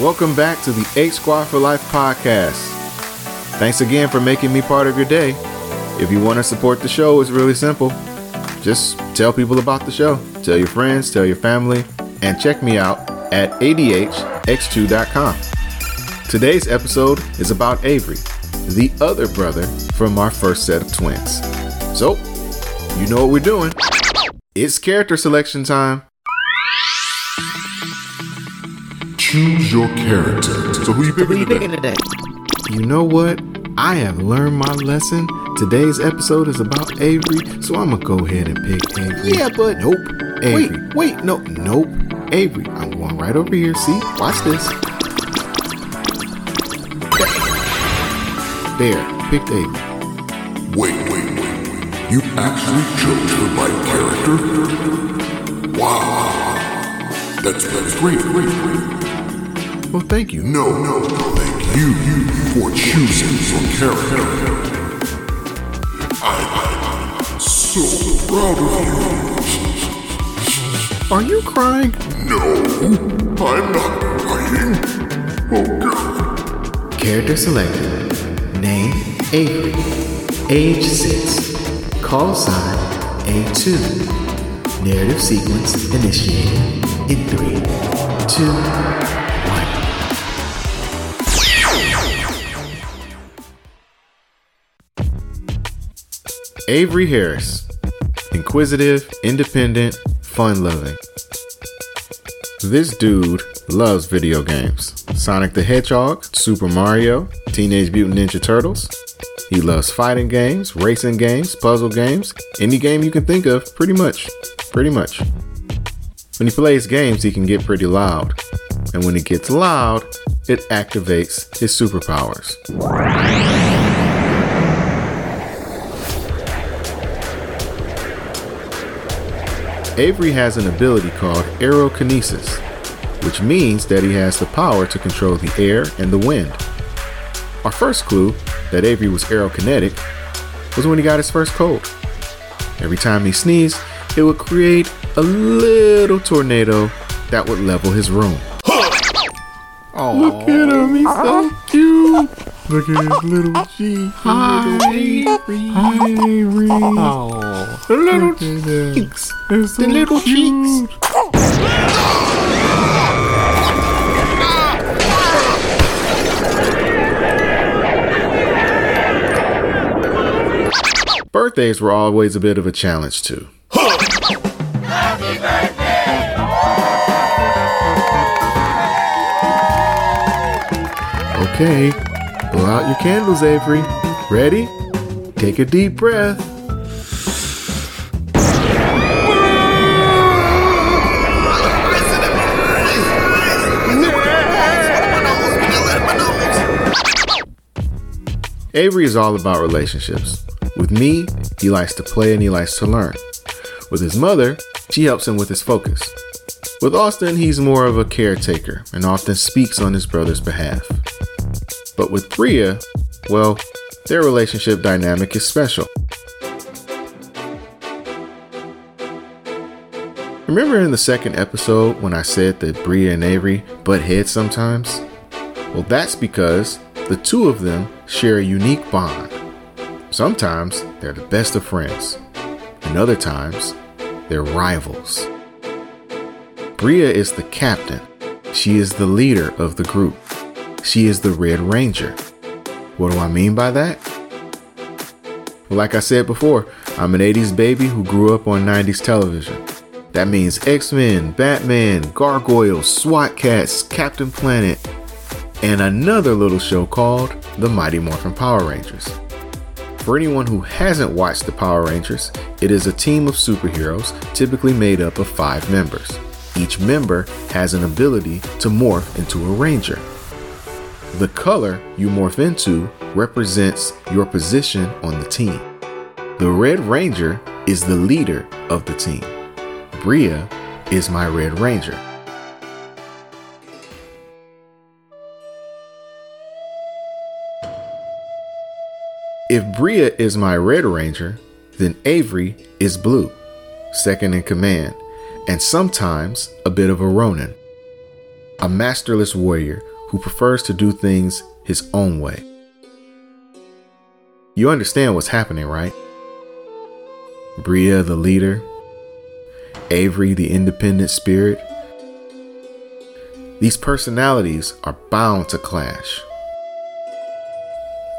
Welcome back to the H Squad for Life podcast. Thanks again for making me part of your day. If you want to support the show, it's really simple. Just tell people about the show. Tell your friends, tell your family, and check me out at adhx2.com. Today's episode is about Avery, the other brother from our first set of twins. So, you know what we're doing. It's character selection time. Choose your character. So who you picking today? You know what? I have learned my lesson. Today's episode is about Avery, so I'm going to go ahead and pick Avery. Yeah, but... Nope. Avery. Wait, no. Nope. Avery. I'm going right over here. See? Watch this. There. Picked Avery. Wait. You actually chose her by character? Wow. That's great. Well, thank you. No, thank you for choosing your character. I'm so proud of you. Are you crying? No, I'm not crying. Oh, God. Character selected. Name, Avery. Age 6. Call sign, A2. Narrative sequence initiated in 3, 2... Avery Harris, inquisitive, independent, fun-loving. This dude loves video games. Sonic the Hedgehog, Super Mario, Teenage Mutant Ninja Turtles. He loves fighting games, racing games, puzzle games, any game you can think of, pretty much. When he plays games, he can get pretty loud. And when he gets loud, it activates his superpowers. Avery has an ability called aerokinesis, which means that he has the power to control the air and the wind. Our first clue that Avery was aerokinetic was when he got his first cold. Every time he sneezed, it would create a little tornado that would level his room. Aww. Look at him, he's so cute. Look at his little cheeks. Hi, Avery. Aww. The little cheeks. They're so cute. The little cheeks. Birthdays were always a bit of a challenge, too. Happy birthday! Okay, blow out your candles, Avery. Ready? Take a deep breath. Avery is all about relationships. With me, he likes to play and he likes to learn. With his mother, she helps him with his focus. With Austin, he's more of a caretaker and often speaks on his brother's behalf. But with Bria, well, their relationship dynamic is special. Remember in the second episode when I said that Bria and Avery butt heads sometimes? Well, that's because the two of them share a unique bond. Sometimes they're the best of friends, and other times they're rivals. Bria is the captain. She is the leader of the group. She is the Red Ranger. What do I mean by that? Well, like I said before, I'm an 80s baby who grew up on 90s television. That means X-Men, Batman, Gargoyles, SWAT Cats, Captain Planet, and another little show called The Mighty Morphin Power Rangers. For anyone who hasn't watched the Power Rangers, it is a team of superheroes typically made up of 5 members. Each member has an ability to morph into a ranger. The color you morph into represents your position on the team. The Red Ranger is the leader of the team. Bria is my Red Ranger. If Bria is my Red Ranger, then Avery is blue, second in command, and sometimes a bit of a Ronin, a masterless warrior who prefers to do things his own way. You understand what's happening, right? Bria, the leader. Avery, the independent spirit. These personalities are bound to clash.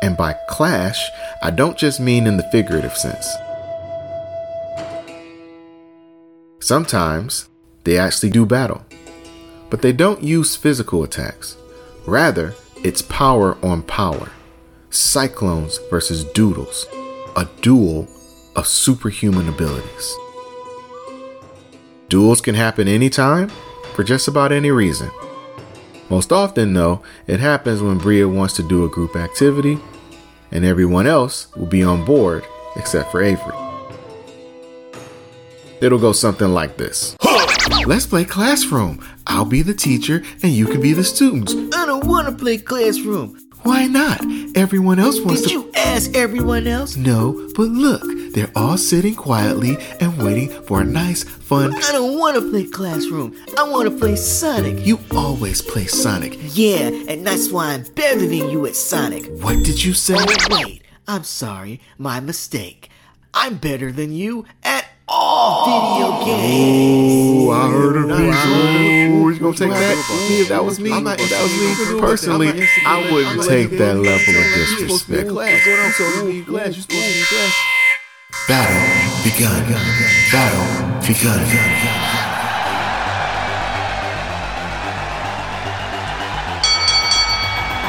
And by clash, I don't just mean in the figurative sense. Sometimes they actually do battle, but they don't use physical attacks. Rather, it's power on power. Cyclones versus Doodles, a duel of superhuman abilities. Duels can happen anytime for just about any reason. Most often, though, it happens when Bria wants to do a group activity and everyone else will be on board except for Avery. It'll go something like this. Let's play classroom. I'll be the teacher and you can be the students. I don't want to play classroom. Why not? Everyone else wants to... Did you ask everyone else? No, but look, they're all sitting quietly and waiting for a nice, fun... I don't want to play classroom. I want to play Sonic. You always play Sonic. Yeah, and that's why I'm better than you at Sonic. What did you say? Wait, I'm sorry. My mistake. I'm better than you at all video games. Oh, I heard a piece. Who's gonna take that? If that was me, personally, I wouldn't take that level of disrespect. Battle begun. Battle begun.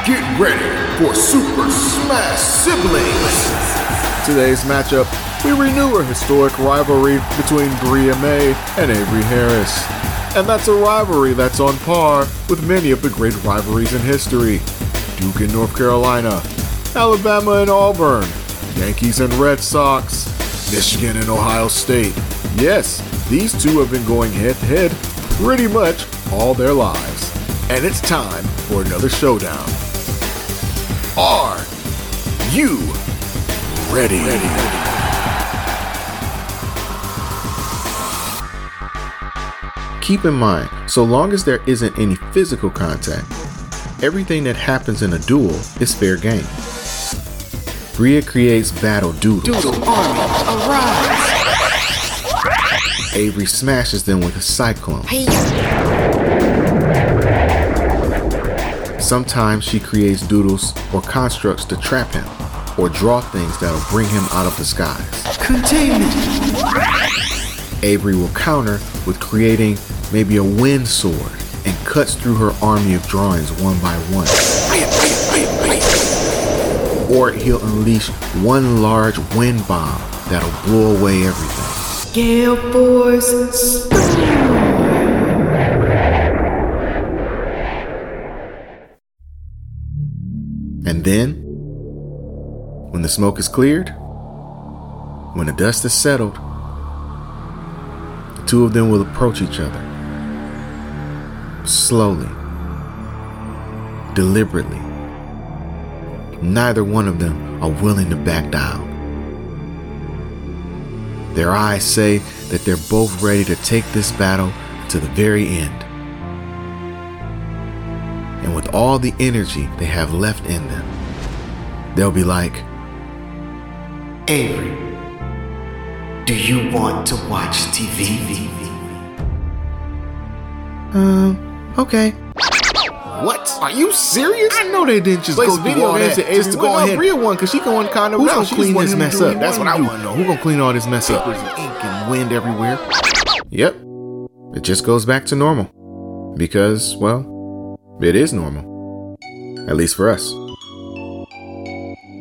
Get ready for Super Smash Siblings. Today's matchup, we renew a historic rivalry between Bria May and Avery Harris. And that's a rivalry that's on par with many of the great rivalries in history. Duke and North Carolina, Alabama and Auburn, Yankees and Red Sox, Michigan and Ohio State. Yes, these two have been going head-to-head pretty much all their lives. And it's time for another showdown. Are you ready? Keep in mind, so long as there isn't any physical contact, everything that happens in a duel is fair game. Bria creates battle doodles. Doodle army, arise! Avery smashes them with a cyclone. Sometimes she creates doodles or constructs to trap him, or draw things that'll bring him out of the skies. Containment! Avery will counter with creating maybe a wind sword and cuts through her army of drawings one by one. Or he'll unleash one large wind bomb that'll blow away everything. Gale force. And then, when the smoke is cleared, when the dust is settled, two of them will approach each other, slowly, deliberately. Neither one of them are willing to back down. Their eyes say that they're both ready to take this battle to the very end. And with all the energy they have left in them, they'll be like, Avery. Do you want to watch TV? Okay. What? Are you serious? I know they didn't just go video games and Ace to go ahead. Real one, cause she going kind of. Who's gonna clean this mess up? That's what I want to know. Who's gonna clean all this mess up? There's ink and wind everywhere. Yep. It just goes back to normal, because well, it is normal, at least for us.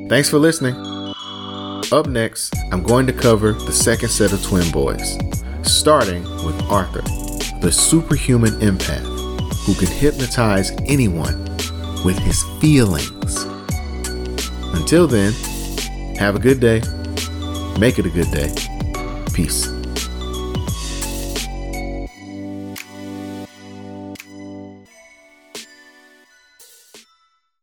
Thanks for listening. Up next, I'm going to cover the second set of twin boys, starting with Arthur, the superhuman empath who can hypnotize anyone with his feelings. Until then, have a good day. Make it a good day. Peace.